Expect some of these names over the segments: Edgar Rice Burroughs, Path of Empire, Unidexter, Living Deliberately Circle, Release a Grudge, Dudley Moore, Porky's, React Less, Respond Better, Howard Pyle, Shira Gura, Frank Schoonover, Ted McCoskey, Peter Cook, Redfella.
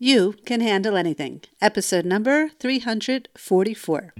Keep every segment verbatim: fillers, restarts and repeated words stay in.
You Can Handle Anything, episode number three hundred forty-four.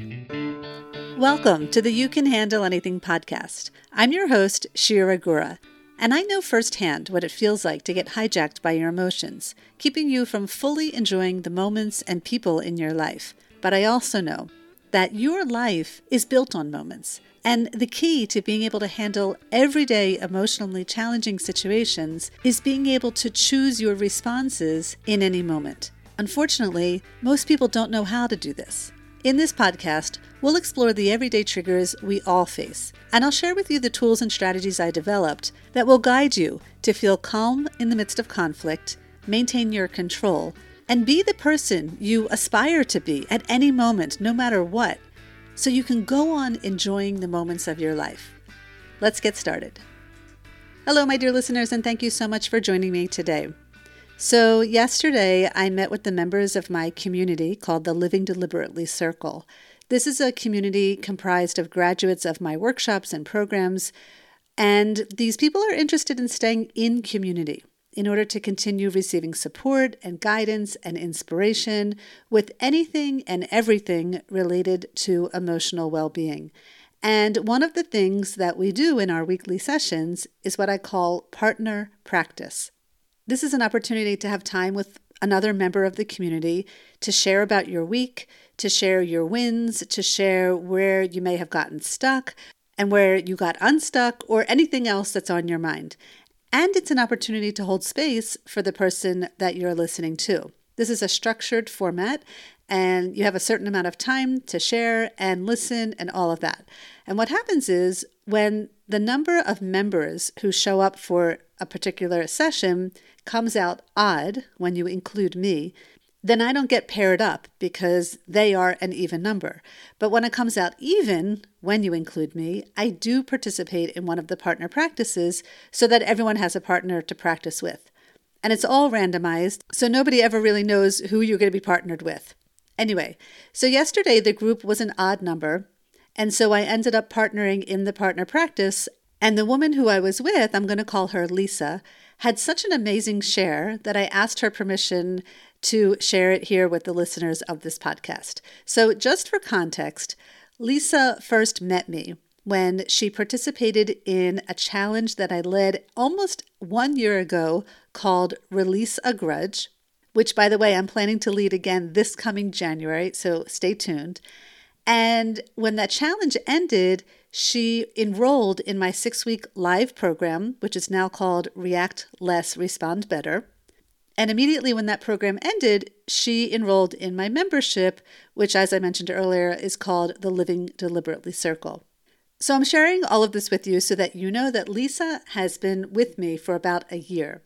Welcome to the You Can Handle Anything podcast. I'm your host, Shira Gura, and I know firsthand what it feels like to get hijacked by your emotions, keeping you from fully enjoying the moments and people in your life. But I also know that your life is built on moments, and the key to being able to handle everyday emotionally challenging situations is being able to choose your responses in any moment. Unfortunately, most people don't know how to do this. In this podcast, we'll explore the everyday triggers we all face, and I'll share with you the tools and strategies I developed that will guide you to feel calm in the midst of conflict, maintain your control, and be the person you aspire to be at any moment, no matter what, so you can go on enjoying the moments of your life. Let's get started. Hello, my dear listeners, and thank you so much for joining me today. So yesterday, I met with the members of my community called the Living Deliberately Circle. This is a community comprised of graduates of my workshops and programs, and these people are interested in staying in community in order to continue receiving support and guidance and inspiration with anything and everything related to emotional well-being. And one of the things that we do in our weekly sessions is what I call partner practice. This is an opportunity to have time with another member of the community to share about your week, to share your wins, to share where you may have gotten stuck and where you got unstuck or anything else that's on your mind. And it's an opportunity to hold space for the person that you're listening to. This is a structured format, and you have a certain amount of time to share and listen and all of that. And what happens is when the number of members who show up for a particular session comes out odd when you include me, then I don't get paired up because they are an even number. But when it comes out even, when you include me, I do participate in one of the partner practices so that everyone has a partner to practice with. And it's all randomized, so nobody ever really knows who you're going to be partnered with. Anyway, so yesterday the group was an odd number, and so I ended up partnering in the partner practice. And the woman who I was with, I'm going to call her Lisa, had such an amazing share that I asked her permission to share it here with the listeners of this podcast. So just for context, Lisa first met me when she participated in a challenge that I led almost one year ago called Release a Grudge, which, by the way, I'm planning to lead again this coming January, so stay tuned. And when that challenge ended, she enrolled in my six-week live program, which is now called React Less, Respond Better. And immediately when that program ended, she enrolled in my membership, which, as I mentioned earlier, is called the Living Deliberately Circle. So I'm sharing all of this with you so that you know that Lisa has been with me for about a year.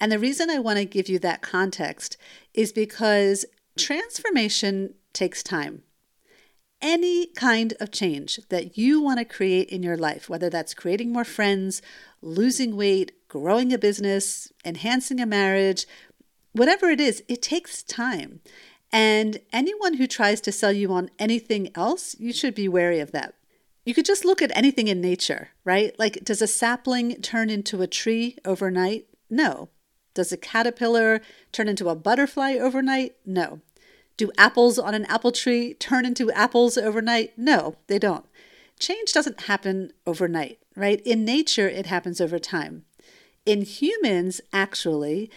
And the reason I want to give you that context is because transformation takes time. Any kind of change that you want to create in your life, whether that's creating more friends, losing weight, growing a business, enhancing a marriage, whatever it is, it takes time. And anyone who tries to sell you on anything else, you should be wary of that. You could just look at anything in nature, right? Like, does a sapling turn into a tree overnight? No. Does a caterpillar turn into a butterfly overnight? No. Do apples on an apple tree turn into apples overnight? No, they don't. Change doesn't happen overnight, right? In nature, it happens over time. In humans, actually,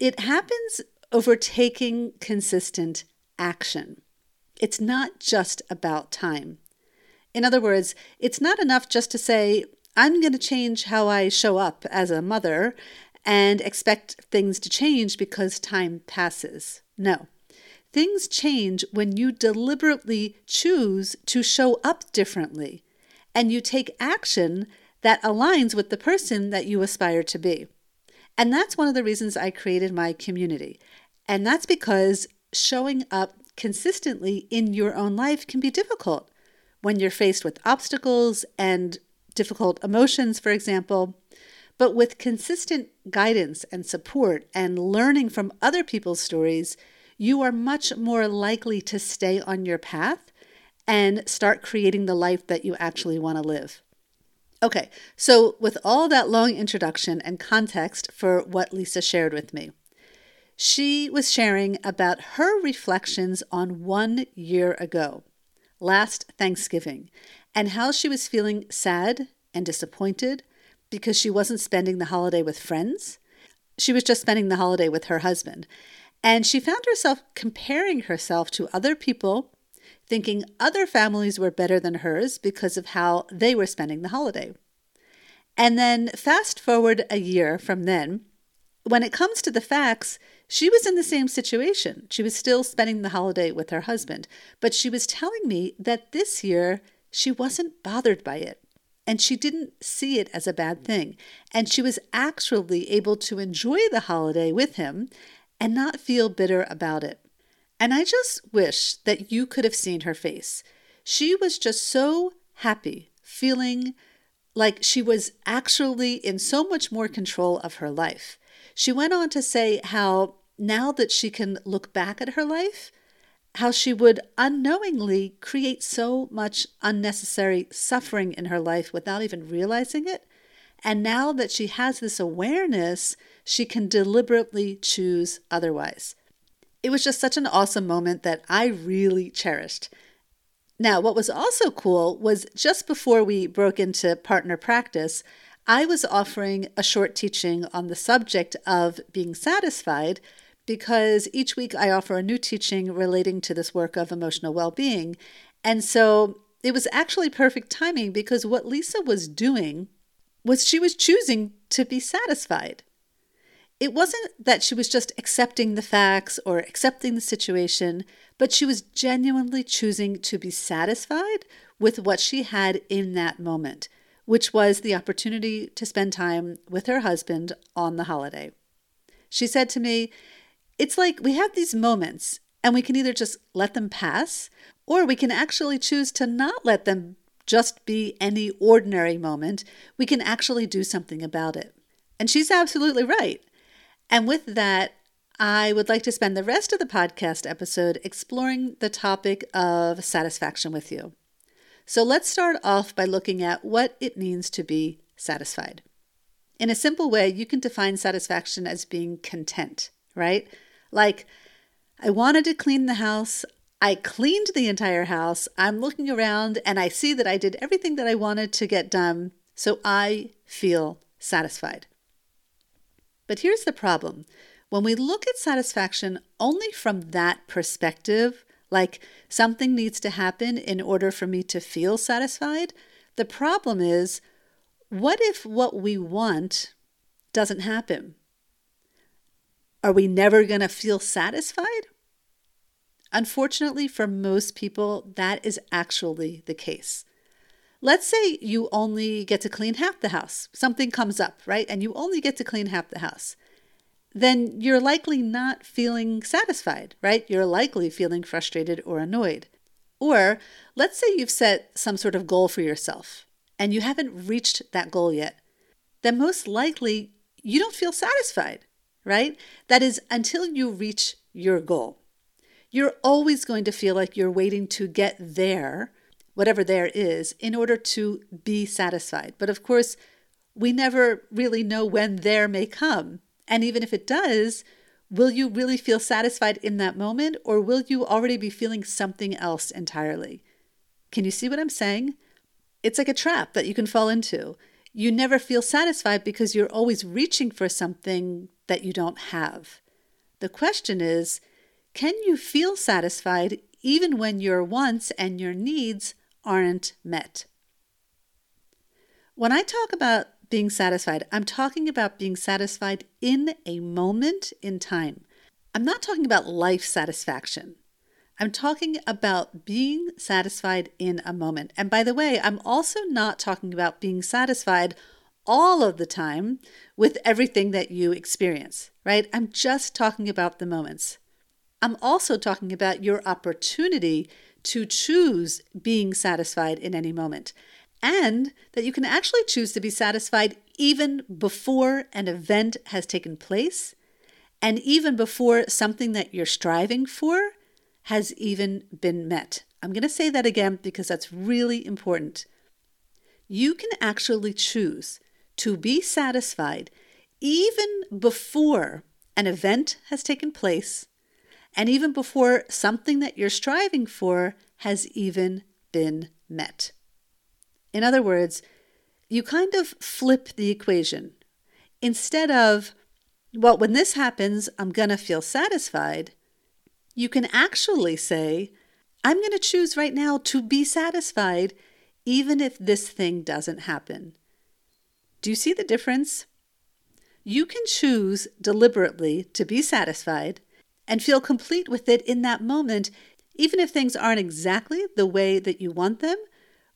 it happens over taking consistent action. It's not just about time. In other words, it's not enough just to say, I'm going to change how I show up as a mother and expect things to change because time passes. No. Things change when you deliberately choose to show up differently and you take action that aligns with the person that you aspire to be. And that's one of the reasons I created my community. And that's because showing up consistently in your own life can be difficult when you're faced with obstacles and difficult emotions, for example. But with consistent guidance and support and learning from other people's stories, you are much more likely to stay on your path and start creating the life that you actually want to live. Okay, so with all that long introduction and context for what Lisa shared with me, She was sharing about her reflections on one year ago, last Thanksgiving, and how she was feeling sad and disappointed because she wasn't spending the holiday with friends. She was just spending the holiday with her husband. And she found herself comparing herself to other people, thinking other families were better than hers because of how they were spending the holiday. And then fast forward a year from then, when it comes to the facts, she was in the same situation. She was still spending the holiday with her husband, but she was telling me that this year she wasn't bothered by it and she didn't see it as a bad thing. And she was actually able to enjoy the holiday with him and not feel bitter about it. And I just wish that you could have seen her face. She was just so happy, feeling like she was actually in so much more control of her life. She went on to say how now that she can look back at her life, how she would unknowingly create so much unnecessary suffering in her life without even realizing it. And now that she has this awareness, she can deliberately choose otherwise. It was just such an awesome moment that I really cherished. Now, what was also cool was just before we broke into partner practice, I was offering a short teaching on the subject of being satisfied because each week I offer a new teaching relating to this work of emotional well-being. And so it was actually perfect timing because what Lisa was doing was she was choosing to be satisfied. It wasn't that she was just accepting the facts or accepting the situation, but she was genuinely choosing to be satisfied with what she had in that moment, which was the opportunity to spend time with her husband on the holiday. She said to me, it's like we have these moments and we can either just let them pass or we can actually choose to not let them just be any ordinary moment. We can actually do something about it. And she's absolutely right. And with that, I would like to spend the rest of the podcast episode exploring the topic of satisfaction with you. So let's start off by looking at what it means to be satisfied. In a simple way, you can define satisfaction as being content, right? Like, I wanted to clean the house. I cleaned the entire house. I'm looking around and I see that I did everything that I wanted to get done. So I feel satisfied. But here's the problem. When we look at satisfaction only from that perspective, like something needs to happen in order for me to feel satisfied. The problem is, what if what we want doesn't happen? Are we never going to feel satisfied? Unfortunately, for most people, that is actually the case. Let's say you only get to clean half the house. Something comes up, right? And you only get to clean half the house. Then you're likely not feeling satisfied, right? You're likely feeling frustrated or annoyed. Or let's say you've set some sort of goal for yourself and you haven't reached that goal yet. Then most likely you don't feel satisfied, right? That is until you reach your goal. You're always going to feel like you're waiting to get there, whatever there is, in order to be satisfied. But of course, we never really know when there may come. And even if it does, will you really feel satisfied in that moment, or will you already be feeling something else entirely? Can you see what I'm saying? It's like a trap that you can fall into. You never feel satisfied because you're always reaching for something that you don't have. The question is, can you feel satisfied even when your wants and your needs aren't met? When I talk about being satisfied, I'm talking about being satisfied in a moment in time. I'm not talking about life satisfaction. I'm talking about being satisfied in a moment. And by the way, I'm also not talking about being satisfied all of the time with everything that you experience, right? I'm just talking about the moments. I'm also talking about your opportunity to choose being satisfied in any moment. And that you can actually choose to be satisfied even before an event has taken place, and even before something that you're striving for has even been met. I'm going to say that again because that's really important. You can actually choose to be satisfied even before an event has taken place, and even before something that you're striving for has even been met. In other words, you kind of flip the equation. Instead of, well, when this happens, I'm going to feel satisfied, you can actually say, I'm going to choose right now to be satisfied, even if this thing doesn't happen. Do you see the difference? You can choose deliberately to be satisfied and feel complete with it in that moment, even if things aren't exactly the way that you want them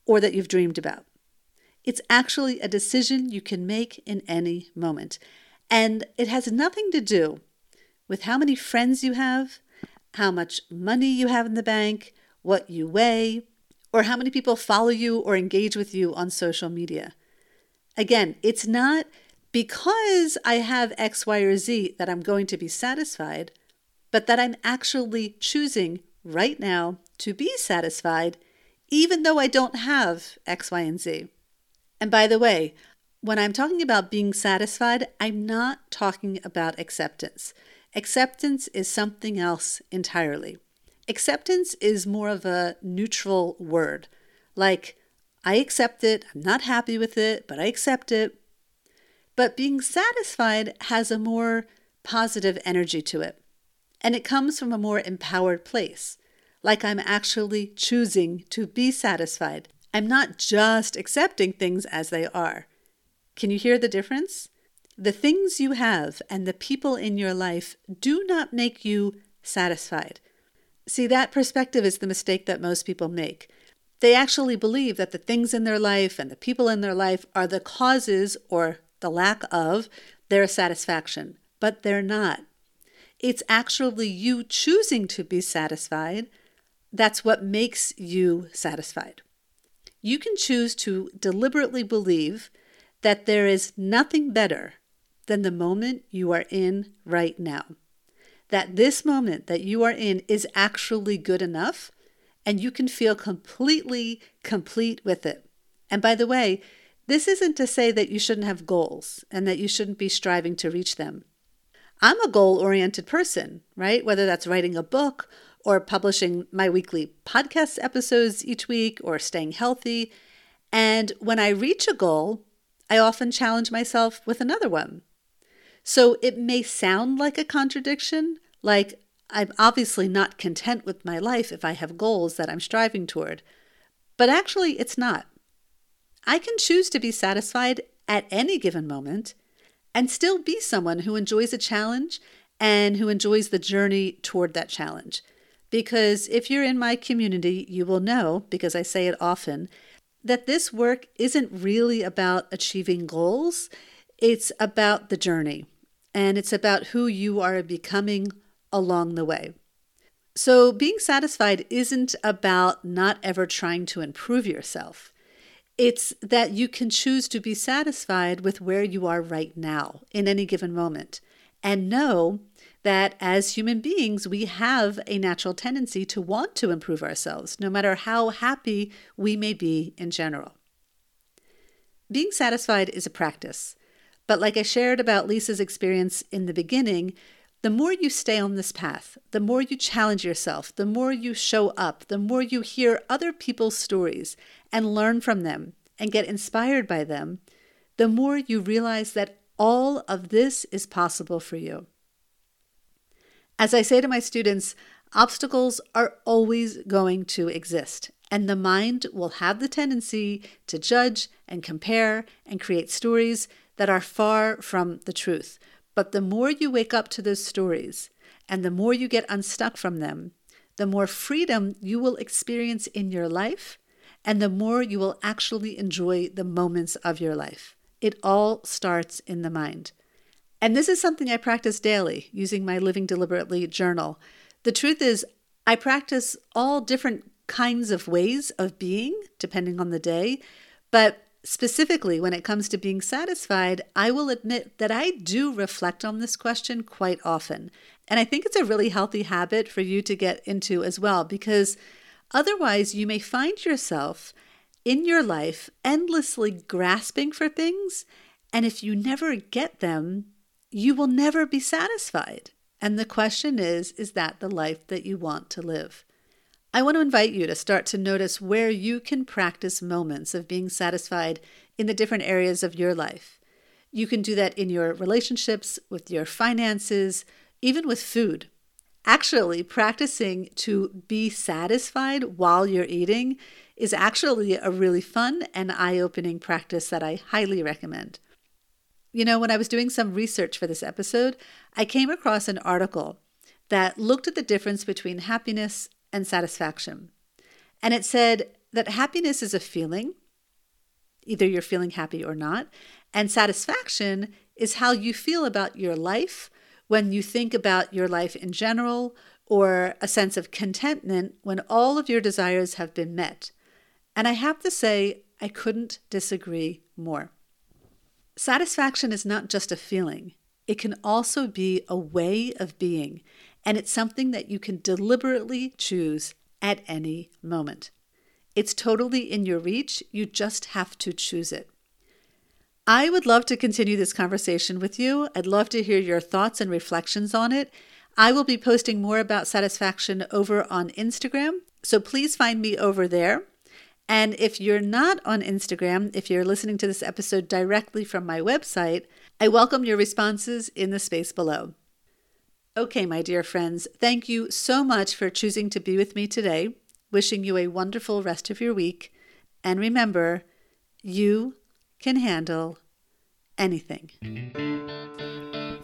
or that you've dreamed about. It's actually a decision you can make in any moment. And it has nothing to do with how many friends you have, how much money you have in the bank, what you weigh, or how many people follow you or engage with you on social media. Again, it's not because I have X, Y, or Z that I'm going to be satisfied, but that I'm actually choosing right now to be satisfied, even though I don't have X, Y, and Z. And by the way, when I'm talking about being satisfied, I'm not talking about acceptance. Acceptance is something else entirely. Acceptance is more of a neutral word, like I accept it, I'm not happy with it, but I accept it. But being satisfied has a more positive energy to it. And it comes from a more empowered place, like I'm actually choosing to be satisfied. I'm not just accepting things as they are. Can you hear the difference? The things you have and the people in your life do not make you satisfied. See, that perspective is the mistake that most people make. They actually believe that the things in their life and the people in their life are the causes or the lack of their satisfaction, but they're not. It's actually you choosing to be satisfied. That's what makes you satisfied. You can choose to deliberately believe that there is nothing better than the moment you are in right now. That this moment that you are in is actually good enough, and you can feel completely complete with it. And by the way, this isn't to say that you shouldn't have goals and that you shouldn't be striving to reach them. I'm a goal-oriented person, right? Whether that's writing a book or publishing my weekly podcast episodes each week or staying healthy. And when I reach a goal, I often challenge myself with another one. So it may sound like a contradiction, like I'm obviously not content with my life if I have goals that I'm striving toward, but actually it's not. I can choose to be satisfied at any given moment and still be someone who enjoys a challenge and who enjoys the journey toward that challenge. Because if you're in my community, you will know, because I say it often, that this work isn't really about achieving goals. It's about the journey, and it's about who you are becoming along the way. So being satisfied isn't about not ever trying to improve yourself. It's that you can choose to be satisfied with where you are right now in any given moment, and know that as human beings, we have a natural tendency to want to improve ourselves, no matter how happy we may be in general. Being satisfied is a practice, but like I shared about Lisa's experience in the beginning, the more you stay on this path, the more you challenge yourself, the more you show up, the more you hear other people's stories and learn from them and get inspired by them, the more you realize that all of this is possible for you. As I say to my students, obstacles are always going to exist, and the mind will have the tendency to judge and compare and create stories that are far from the truth. But the more you wake up to those stories and the more you get unstuck from them, the more freedom you will experience in your life and the more you will actually enjoy the moments of your life. It all starts in the mind. And this is something I practice daily using my Living Deliberately journal. The truth is, I practice all different kinds of ways of being, depending on the day, but specifically, when it comes to being satisfied, I will admit that I do reflect on this question quite often. And I think it's a really healthy habit for you to get into as well, because otherwise you may find yourself in your life endlessly grasping for things. And if you never get them, you will never be satisfied. And the question is, is that the life that you want to live? I want to invite you to start to notice where you can practice moments of being satisfied in the different areas of your life. You can do that in your relationships, with your finances, even with food. Actually, practicing to be satisfied while you're eating is actually a really fun and eye-opening practice that I highly recommend. You know, when I was doing some research for this episode, I came across an article that looked at the difference between happiness and satisfaction. And it said that happiness is a feeling, either you're feeling happy or not, and satisfaction is how you feel about your life when you think about your life in general, or a sense of contentment when all of your desires have been met. And I have to say, I couldn't disagree more. Satisfaction is not just a feeling. It can also be a way of being, and it's something that you can deliberately choose at any moment. It's totally in your reach. You just have to choose it. I would love to continue this conversation with you. I'd love to hear your thoughts and reflections on it. I will be posting more about satisfaction over on Instagram, so please find me over there. And if you're not on Instagram, if you're listening to this episode directly from my website, I welcome your responses in the space below. Okay, my dear friends, thank you so much for choosing to be with me today. Wishing you a wonderful rest of your week. And remember, you can handle anything.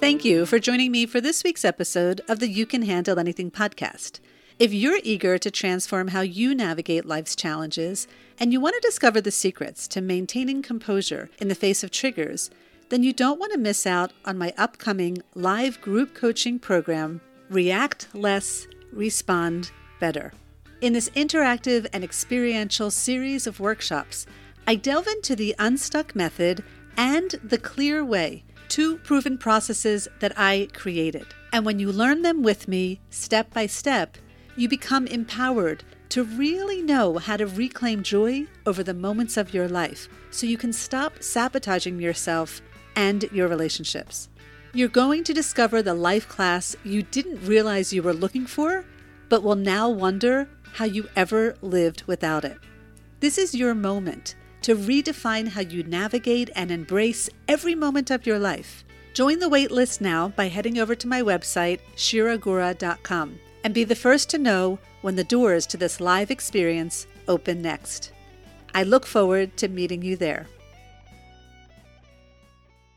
Thank you for joining me for this week's episode of the You Can Handle Anything podcast. If you're eager to transform how you navigate life's challenges and you want to discover the secrets to maintaining composure in the face of triggers, then you don't want to miss out on my upcoming live group coaching program, React Less, Respond Better. In this interactive and experiential series of workshops, I delve into the Unstuck Method and the Clear Way, two proven processes that I created. And when you learn them with me, step by step, you become empowered to really know how to reclaim joy over the moments of your life so you can stop sabotaging yourself and your relationships. You're going to discover the life class you didn't realize you were looking for, but will now wonder how you ever lived without it. This is your moment to redefine how you navigate and embrace every moment of your life. Join the waitlist now by heading over to my website, shira gura dot com. And be the first to know when the doors to this live experience open next. I look forward to meeting you there.